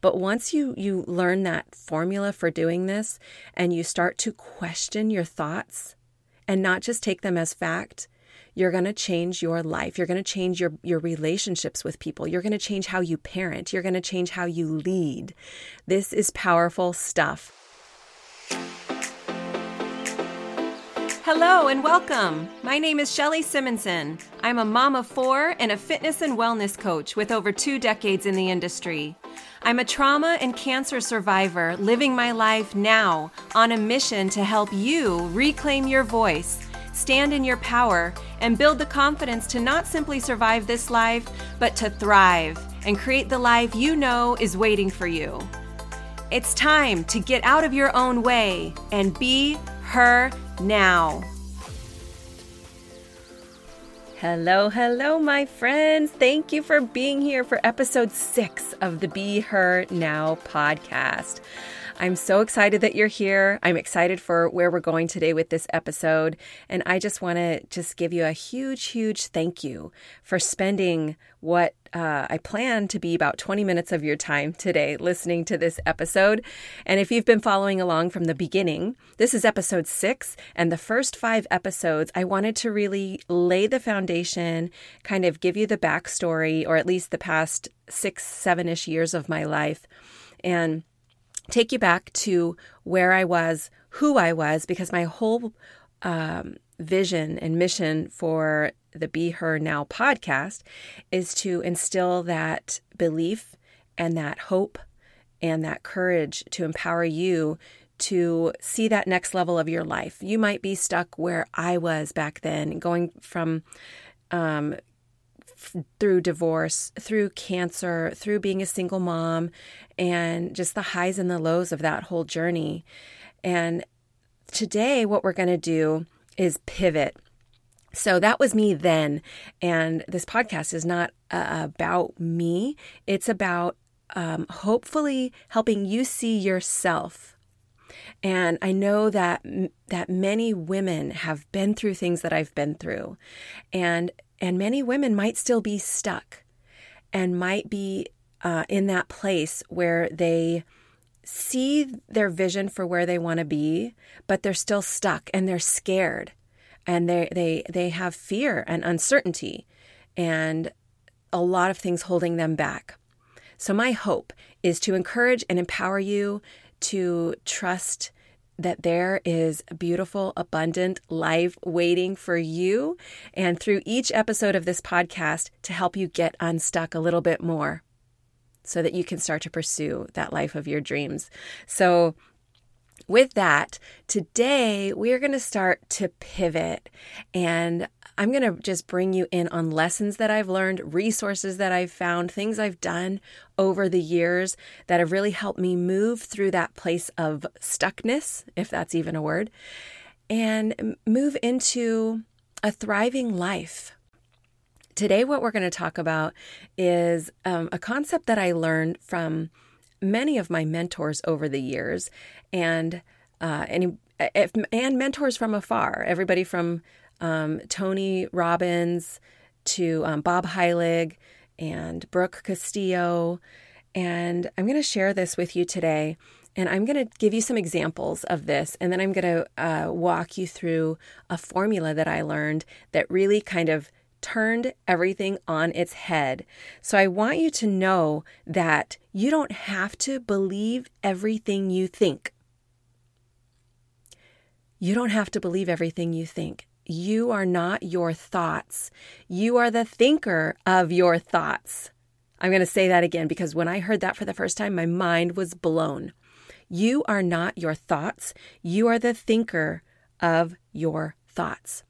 But once you learn that formula for doing this and you start to question your thoughts and not just take them as fact, you're going to change your life. You're going to change your relationships with people. You're going to change how you parent. You're going to change how you lead. This is powerful stuff. Hello and welcome. My name is Shelly Simonsen. I'm a mom of four and a fitness and wellness coach with over 2 decades in the industry. I'm a trauma and cancer survivor living my life now on a mission to help you reclaim your voice, stand in your power, and build the confidence to not simply survive this life, but to thrive and create the life you know is waiting for you. It's time to get out of your own way and be her now. Hello, my friends. Thank you for being here for episode 6 of the Be Her Now podcast. I'm so excited that you're here. I'm excited for where we're going today with this episode. And I just want to give you a huge thank you for spending what I plan to be about 20 minutes of your time today listening to this episode. And if you've been following along from the beginning, this is episode 6. And the first 5 episodes, I wanted to really lay the foundation, kind of give you the backstory, or at least the past 6, 7-ish years of my life, and take you back to where I was, who I was, because my whole vision and mission for the Be Her Now podcast is to instill that belief and that hope and that courage to empower you to see that next level of your life. You might be stuck where I was back then, going from through divorce, through cancer, through being a single mom, and just the highs and the lows of that whole journey. And today, what we're going to do is pivot. So that was me then. And this podcast is not about me. It's about hopefully helping you see yourself. And I know that many women have been through things that I've been through. And many women might still be stuck and might be in that place where they see their vision for where they want to be, but they're still stuck and they're scared and they have fear and uncertainty and a lot of things holding them back. So my hope is to encourage and empower you to trust that there is a beautiful, abundant life waiting for you, and through each episode of this podcast to help you get unstuck a little bit more so that you can start to pursue that life of your dreams. So with that, today we're going to start to pivot, and I'm going to just bring you in on lessons that I've learned, resources that I've found, things I've done over the years that have really helped me move through that place of stuckness, if that's even a word, and move into a thriving life. Today, what we're going to talk about is a concept that I learned from many of my mentors over the years, and mentors from afar, everybody from Tony Robbins to Bob Heilig and Brooke Castillo. And I'm going to share this with you today. And I'm going to give you some examples of this. And then I'm going to walk you through a formula that I learned that really kind of turned everything on its head. So I want you to know that you don't have to believe everything you think. You don't have to believe everything you think. You are not your thoughts. You are the thinker of your thoughts. I'm going to say that again, because when I heard that for the first time, my mind was blown. You are not your thoughts. You are the thinker of your thoughts.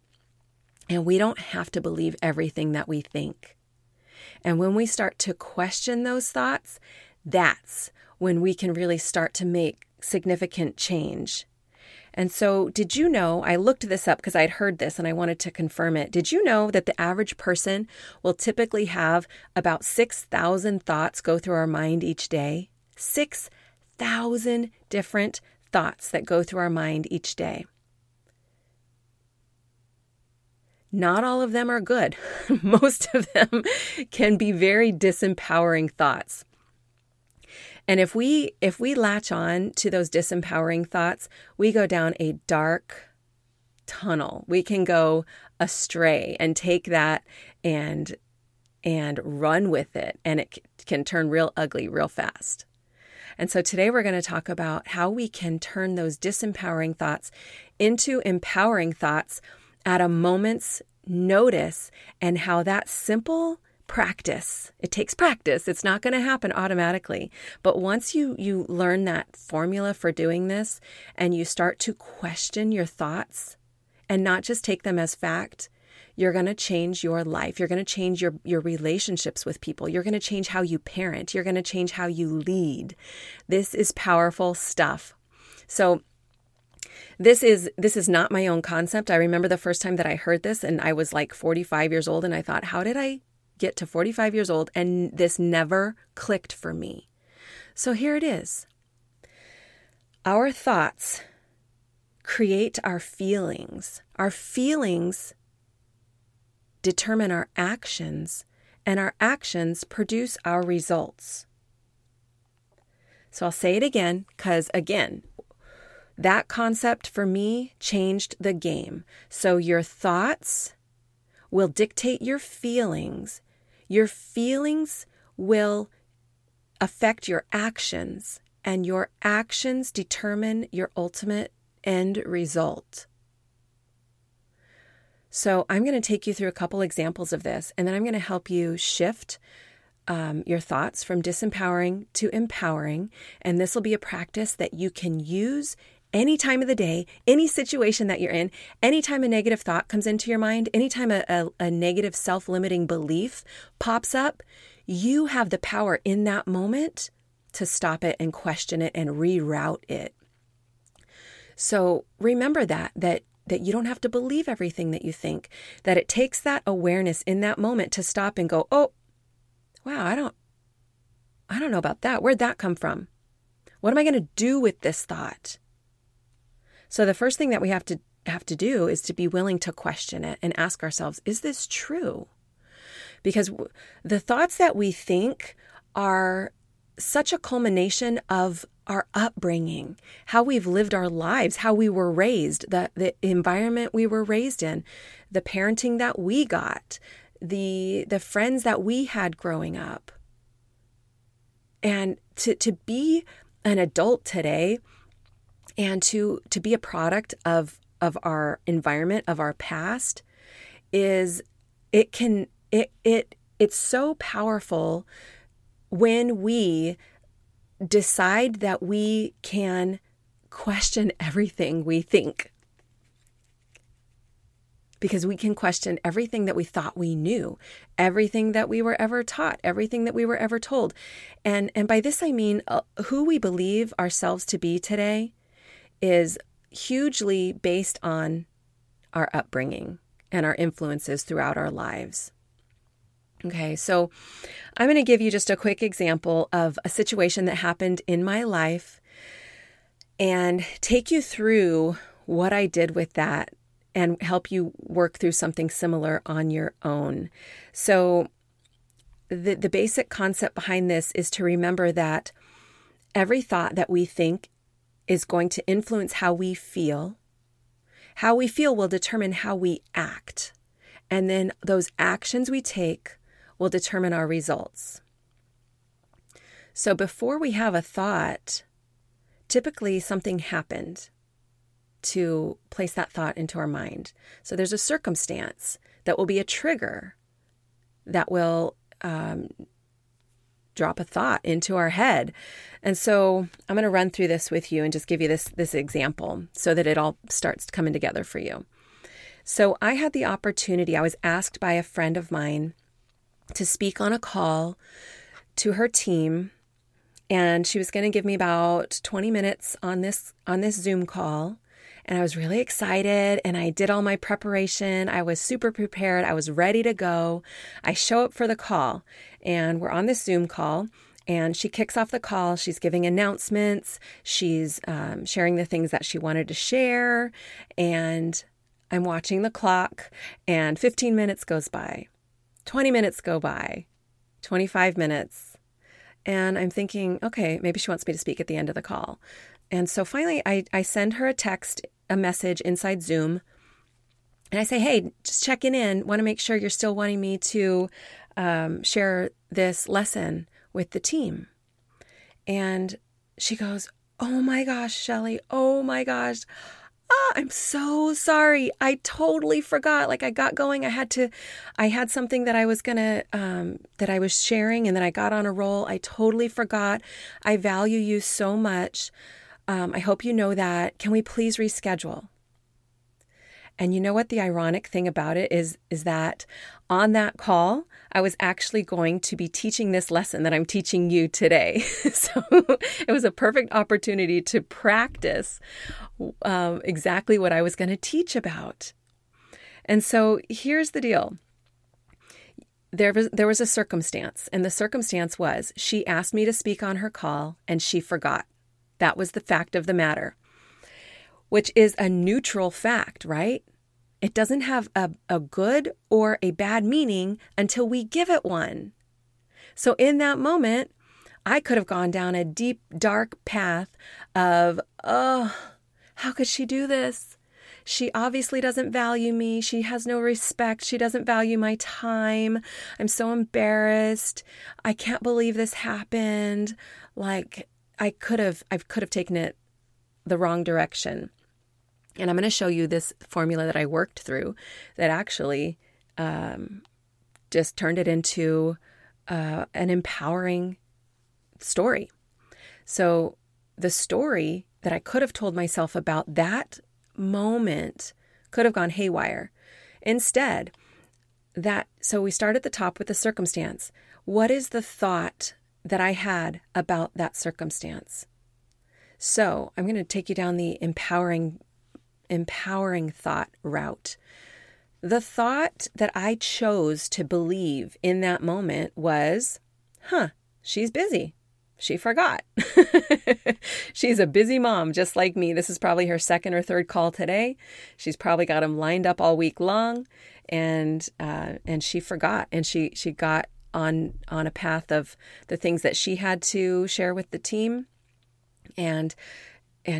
And we don't have to believe everything that we think. And when we start to question those thoughts, that's when we can really start to make significant change. And so did you know, I looked this up because I'd heard this and I wanted to confirm it. Did you know that the average person will typically have about 6,000 thoughts go through our mind each day? 6,000 different thoughts that go through our mind each day. Not all of them are good. Most of them can be very disempowering thoughts. And if we latch on to those disempowering thoughts, we go down a dark tunnel. We can go astray and take that and run with it, and it can turn real ugly real fast. And so today we're going to talk about how we can turn those disempowering thoughts into empowering thoughts at a moment's notice, and how that simple practice, it takes practice. It's not going to happen automatically. But once you learn that formula for doing this, and you start to question your thoughts and not just take them as fact, you're going to change your life. You're going to change your relationships with people. You're going to change how you parent. You're going to change how you lead. This is powerful stuff. So this is not my own concept. I remember the first time that I heard this, and I was like 45 years old, and I thought, how did I get to 45 years old and this never clicked for me? So here it is. Our thoughts create our feelings. Our feelings determine our actions, and our actions produce our results. So I'll say it again, because again, that concept for me changed the game. So your thoughts will dictate your feelings. Your feelings will affect your actions, and your actions determine your ultimate end result. So I'm going to take you through a couple examples of this, and then I'm going to help you shift your thoughts from disempowering to empowering. And this will be a practice that you can use any time of the day, any situation that you're in, anytime a negative thought comes into your mind, anytime a negative self-limiting belief pops up, you have the power in that moment to stop it and question it and reroute it. So remember that you don't have to believe everything that you think, that it takes that awareness in that moment to stop and go, oh, wow, I don't know about that. Where'd that come from? What am I going to do with this thought? So the first thing that we have to do is to be willing to question it and ask ourselves, is this true? Because the thoughts that we think are such a culmination of our upbringing, how we've lived our lives, how we were raised, the environment we were raised in, the parenting that we got, the friends that we had growing up. And to be an adult today and to be a product of our environment, of our past, it's so powerful when we decide that we can question everything we think, because we can question everything that we thought we knew, everything that we were ever taught, everything that we were ever told. And by this, I mean, who we believe ourselves to be today is hugely based on our upbringing and our influences throughout our lives. Okay, so I'm going to give you just a quick example of a situation that happened in my life and take you through what I did with that and help you work through something similar on your own. So the basic concept behind this is to remember that every thought that we think is going to influence how we feel. How we feel will determine how we act. And then those actions we take will determine our results. So before we have a thought, typically something happened to place that thought into our mind. So there's a circumstance that will be a trigger that will drop a thought into our head. And so I'm going to run through this with you and just give you this example so that it all starts coming together for you. So I had the opportunity, I was asked by a friend of mine to speak on a call to her team, and she was going to give me about 20 minutes on this Zoom call, and I was really excited, and I did all my preparation. I was super prepared. I was ready to go. I show up for the call, and we're on this Zoom call, and she kicks off the call. She's giving announcements. She's sharing the things that she wanted to share, and I'm watching the clock, and 15 minutes goes by. 20 minutes go by, 25 minutes, And I'm thinking, okay, maybe she wants me to speak at the end of the call. And so finally, I send her a message inside Zoom. And I say, hey, just checking in. Want to make sure you're still wanting me to share this lesson with the team. And she goes, oh my gosh, Shelly. Oh my gosh. Oh, I'm so sorry. I totally forgot. Like I got going. I had something that I was that I was sharing, and then I got on a roll. I totally forgot. I value you so much. I hope you know that. Can we please reschedule? And you know what the ironic thing about it is that on that call, I was actually going to be teaching this lesson that I'm teaching you today. So it was a perfect opportunity to practice exactly what I was going to teach about. And so here's the deal. There was a circumstance, and the circumstance was she asked me to speak on her call and she forgot. That was the fact of the matter, which is a neutral fact, right? It doesn't have a good or a bad meaning until we give it one. So in that moment, I could have gone down a deep, dark path of, oh, how could she do this? She obviously doesn't value me. She has no respect. She doesn't value my time. I'm so embarrassed. I can't believe this happened. Like I could have taken it the wrong direction. And I'm going to show you this formula that I worked through that actually just turned it into an empowering story. So the story that I could have told myself about that moment could have gone haywire. Instead, so we start at the top with the circumstance. What is the thought that I had about that circumstance? So I'm going to take you down the empowering thought route. The thought that I chose to believe in that moment was, she's busy. She forgot. She's a busy mom, just like me. This is probably her second or third call today. She's probably got them lined up all week long, and she forgot, and she got on a path of the things that she had to share with the team, and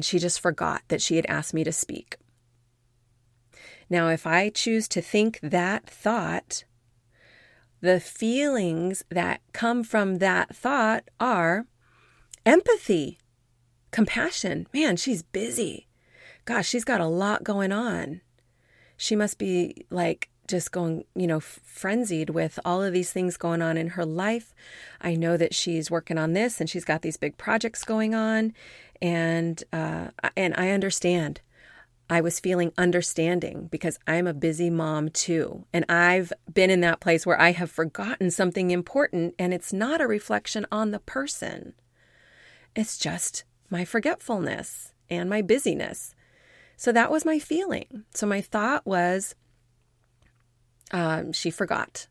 she just forgot that she had asked me to speak. Now, if I choose to think that thought, the feelings that come from that thought are empathy, compassion. Man, she's busy. Gosh, she's got a lot going on. She must be like just going, frenzied with all of these things going on in her life. I know that she's working on this and she's got these big projects going on. And I understand. I was feeling understanding because I'm a busy mom too. And I've been in that place where I have forgotten something important, and it's not a reflection on the person. It's just my forgetfulness and my busyness. So that was my feeling. So my thought was, she forgot.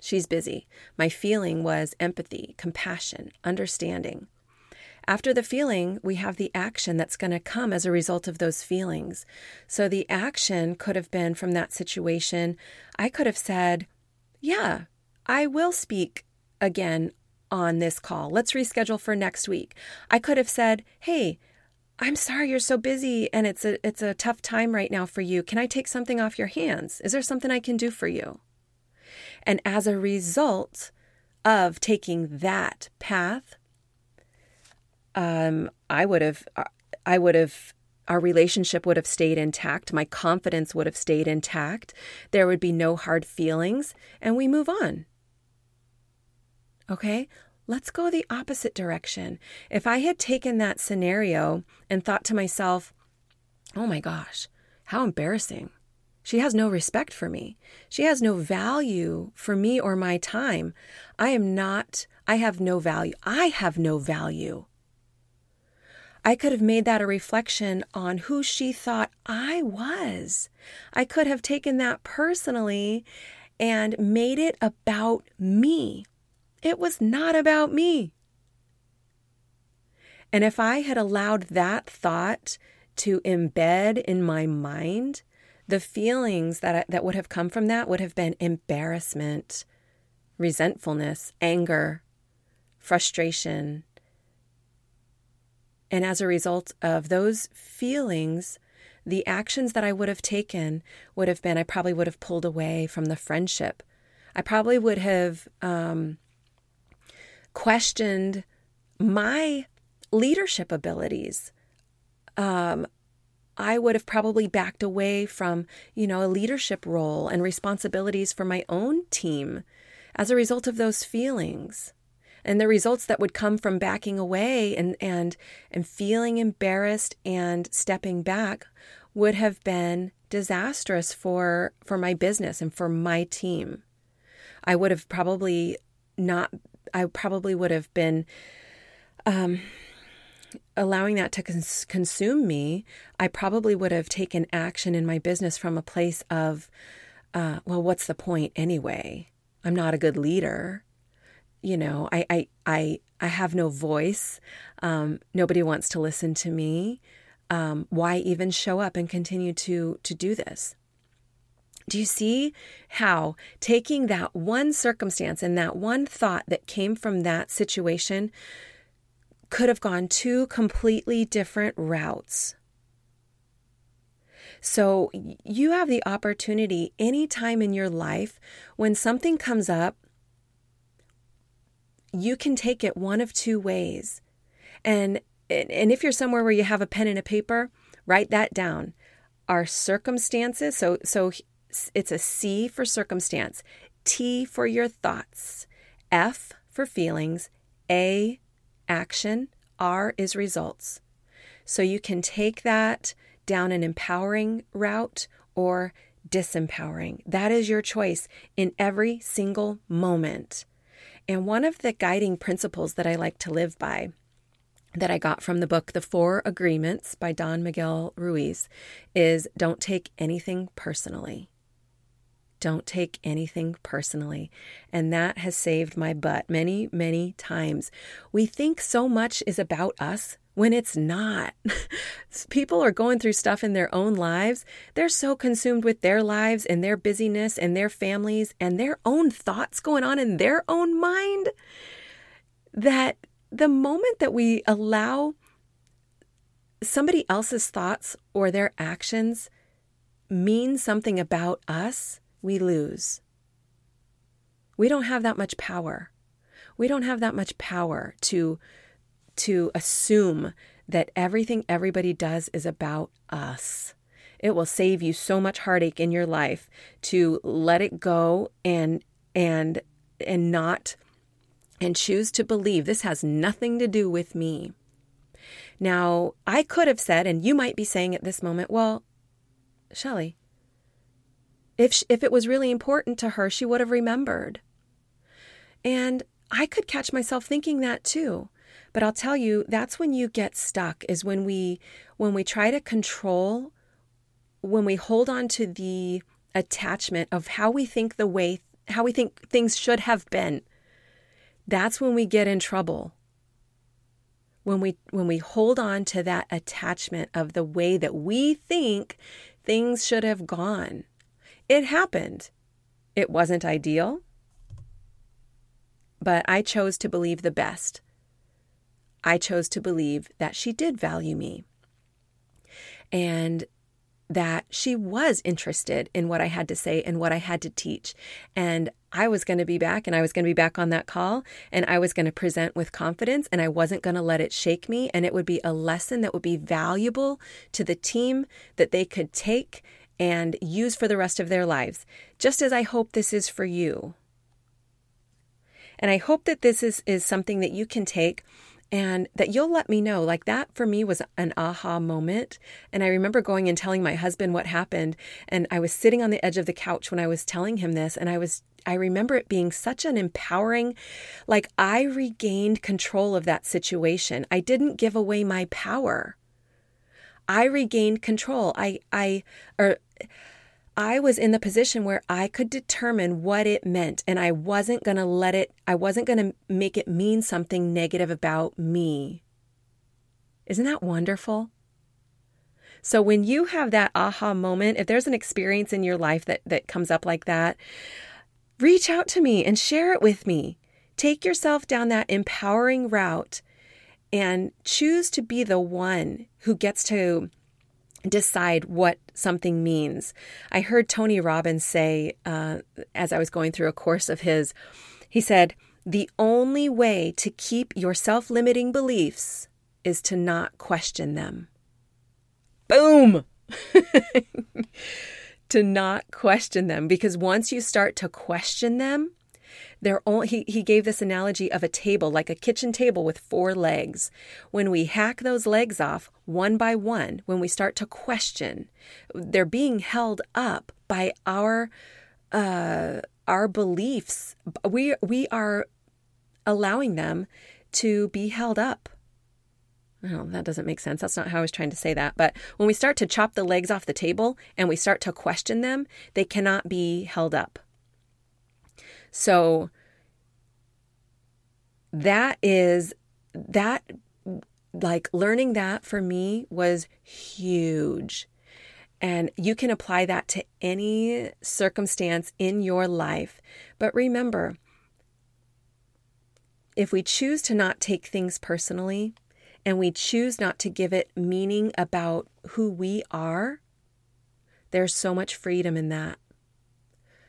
She's busy. My feeling was empathy, compassion, understanding. After the feeling, we have the action that's going to come as a result of those feelings. So the action could have been from that situation. I could have said, yeah, I will speak again on this call. Let's reschedule for next week. I could have said, hey, I'm sorry you're so busy and it's a tough time right now for you. Can I take something off your hands? Is there something I can do for you? And as a result of taking that path, our relationship would have stayed intact. My confidence would have stayed intact. There would be no hard feelings, and we move on. Okay, let's go the opposite direction. If I had taken that scenario and thought to myself, oh my gosh, how embarrassing. She has no respect for me. She has no value for me or my time. I have no value. I have no value. I could have made that a reflection on who she thought I was. I could have taken that personally and made it about me. It was not about me. And if I had allowed that thought to embed in my mind, the feelings that would have come from that would have been embarrassment, resentfulness, anger, frustration. And as a result of those feelings, the actions that I would have taken would have been, I probably would have pulled away from the friendship. I probably would have questioned my leadership abilities. I would have probably backed away from, a leadership role and responsibilities for my own team as a result of those feelings. And the results that would come from backing away and feeling embarrassed and stepping back would have been disastrous for my business and for my team. I probably would have been allowing that to consume me. I probably would have taken action in my business from a place of, what's the point anyway? I'm not a good leader. I have no voice. Nobody wants to listen to me. Why even show up and continue to do this? Do you see how taking that one circumstance and that one thought that came from that situation could have gone two completely different routes? So you have the opportunity anytime in your life when something comes up, you can take it one of two ways. And if you're somewhere where you have a pen and a paper, write that down. Our circumstances, so it's a C for circumstance, T for your thoughts, F for feelings, A, action, R is results. So you can take that down an empowering route or disempowering. That is your choice in every single moment. And one of the guiding principles that I like to live by, that I got from the book, The Four Agreements by Don Miguel Ruiz, is don't take anything personally. Don't take anything personally. And that has saved my butt many, many times. We think so much is about us when it's not. People are going through stuff in their own lives. They're so consumed with their lives and their busyness and their families and their own thoughts going on in their own mind that the moment that we allow somebody else's thoughts or their actions mean something about us, we lose. We don't have that much power. We don't have that much power to assume that everything everybody does is about us. It will save you so much heartache in your life to let it go and not and choose to believe this has nothing to do with me. Now, I could have said, and you might be saying at this moment, well, Shelly, if it was really important to her, she would have remembered. And I could catch myself thinking that too. But I'll tell you, that's when you get stuck, is when we try to control, when we hold on to the attachment of how we think things should have been. That's when we get in trouble. When we hold on to that attachment of the way that we think things should have gone. It happened. It wasn't ideal, but I chose to believe the best. I chose to believe that she did value me and that she was interested in what I had to say and what I had to teach. And I was going to be back on that call, and I was going to present with confidence, and I wasn't going to let it shake me. And it would be a lesson that would be valuable to the team that they could take and use for the rest of their lives, just as I hope this is for you. And I hope that this is something that you can take and that you'll let me know. Like, that for me was an aha moment. And I remember going and telling my husband what happened. And I was sitting on the edge of the couch when I was telling him this. And I remember it being such an empowering, like, I regained control of that situation. I didn't give away my power. I regained control. I was in the position where I could determine what it meant, and I wasn't going to make it mean something negative about me. Isn't that wonderful? So when you have that aha moment, if there's an experience in your life that comes up like that, reach out to me and share it with me. Take yourself down that empowering route and choose to be the one who gets to decide what something means. I heard Tony Robbins say, as I was going through a course of his, he said, the only way to keep your self-limiting beliefs is to not question them. Boom! To not question them, because once you start to question them, he gave this analogy of a table, like a kitchen table with four legs. When we hack those legs off one by one, when we start to question, they're being held up by our beliefs. We are allowing them to be held up. Well, that doesn't make sense. That's not how I was trying to say that. But when we start to chop the legs off the table and we start to question them, they cannot be held up. So that like learning that for me was huge. And you can apply that to any circumstance in your life. But remember, if we choose to not take things personally, and we choose not to give it meaning about who we are, there's so much freedom in that.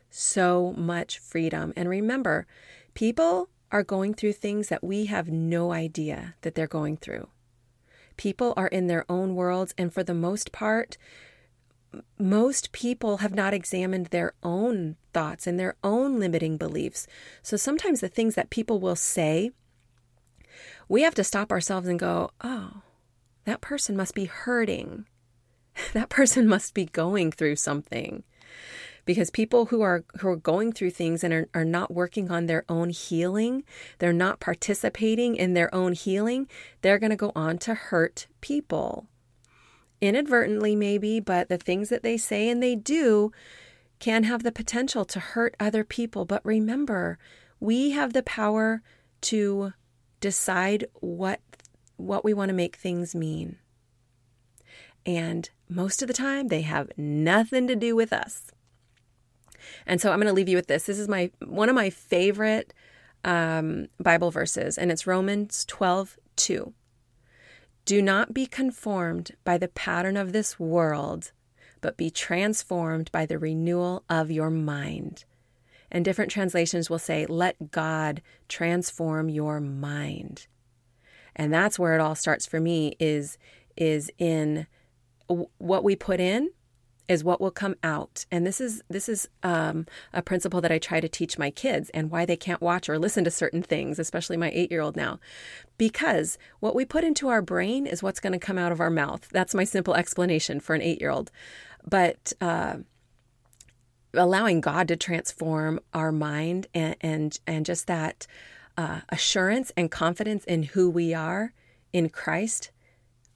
So much freedom. And remember, people are going through things that we have no idea that they're going through. People are in their own worlds, and for the most part, most people have not examined their own thoughts and their own limiting beliefs. So sometimes the things that people will say, we have to stop ourselves and go, oh, that person must be hurting. That person must be going through something. Because people who are going through things and are not working on their own healing, they're not participating in their own healing, they're going to go on to hurt people. Inadvertently maybe, but the things that they say and they do can have the potential to hurt other people. But remember, we have the power to decide what we want to make things mean. And most of the time, they have nothing to do with us. And so I'm going to leave you with this. This is one of my favorite Bible verses, and it's Romans 12:2. Do not be conformed by the pattern of this world, but be transformed by the renewal of your mind. And different translations will say, let God transform your mind. And that's where it all starts for me, is in what we put in is what will come out. And this is a principle that I try to teach my kids, and why they can't watch or listen to certain things, especially my 8-year-old now, because what we put into our brain is what's going to come out of our mouth. That's my simple explanation for an 8-year-old. But, allowing God to transform our mind and just that assurance and confidence in who we are in Christ,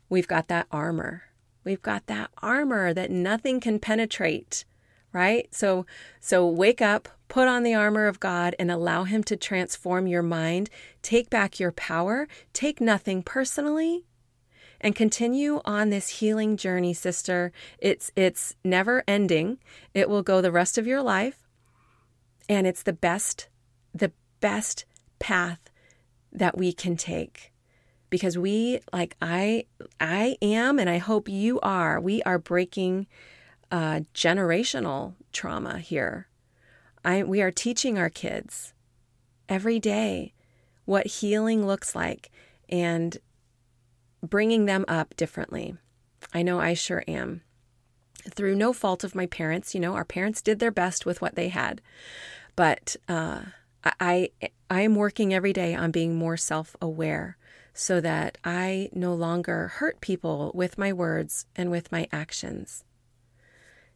we've got that armor. We've got that armor that nothing can penetrate, right? So wake up, put on the armor of God, and allow Him to transform your mind. Take back your power. Take nothing personally. And continue on this healing journey, sister. It's never ending. It will go the rest of your life. And it's the best path that we can take. Because we, like I am, and I hope you are, we are breaking generational trauma here. We are teaching our kids every day what healing looks like, and bringing them up differently. I know I sure am. Through no fault of my parents, our parents did their best with what they had. But I am working every day on being more self-aware so that I no longer hurt people with my words and with my actions.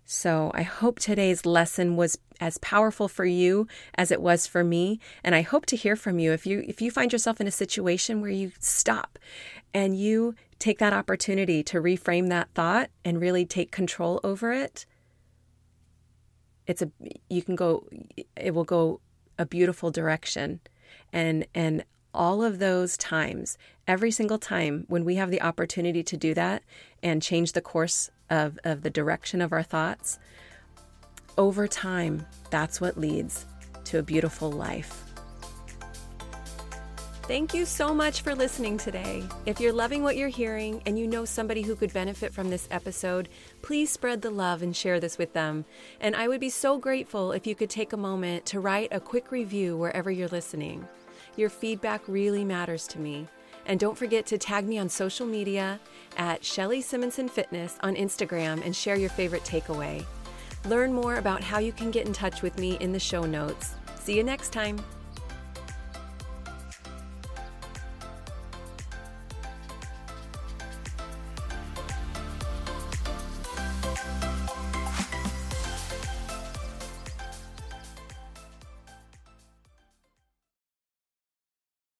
So I hope today's lesson was as powerful for you as it was for me. And I hope to hear from you. If you find yourself in a situation where you stop and you take that opportunity to reframe that thought and really take control over it, it will go a beautiful direction. And all of those times, every single time when we have the opportunity to do that and change the course of the direction of our thoughts, over time, that's what leads to a beautiful life. Thank you so much for listening today. If you're loving what you're hearing and you know somebody who could benefit from this episode, please spread the love and share this with them. And I would be so grateful if you could take a moment to write a quick review wherever you're listening. Your feedback really matters to me. And don't forget to tag me on social media at Shelly Simonsen Fitness on Instagram and share your favorite takeaway. Learn more about how you can get in touch with me in the show notes. See you next time.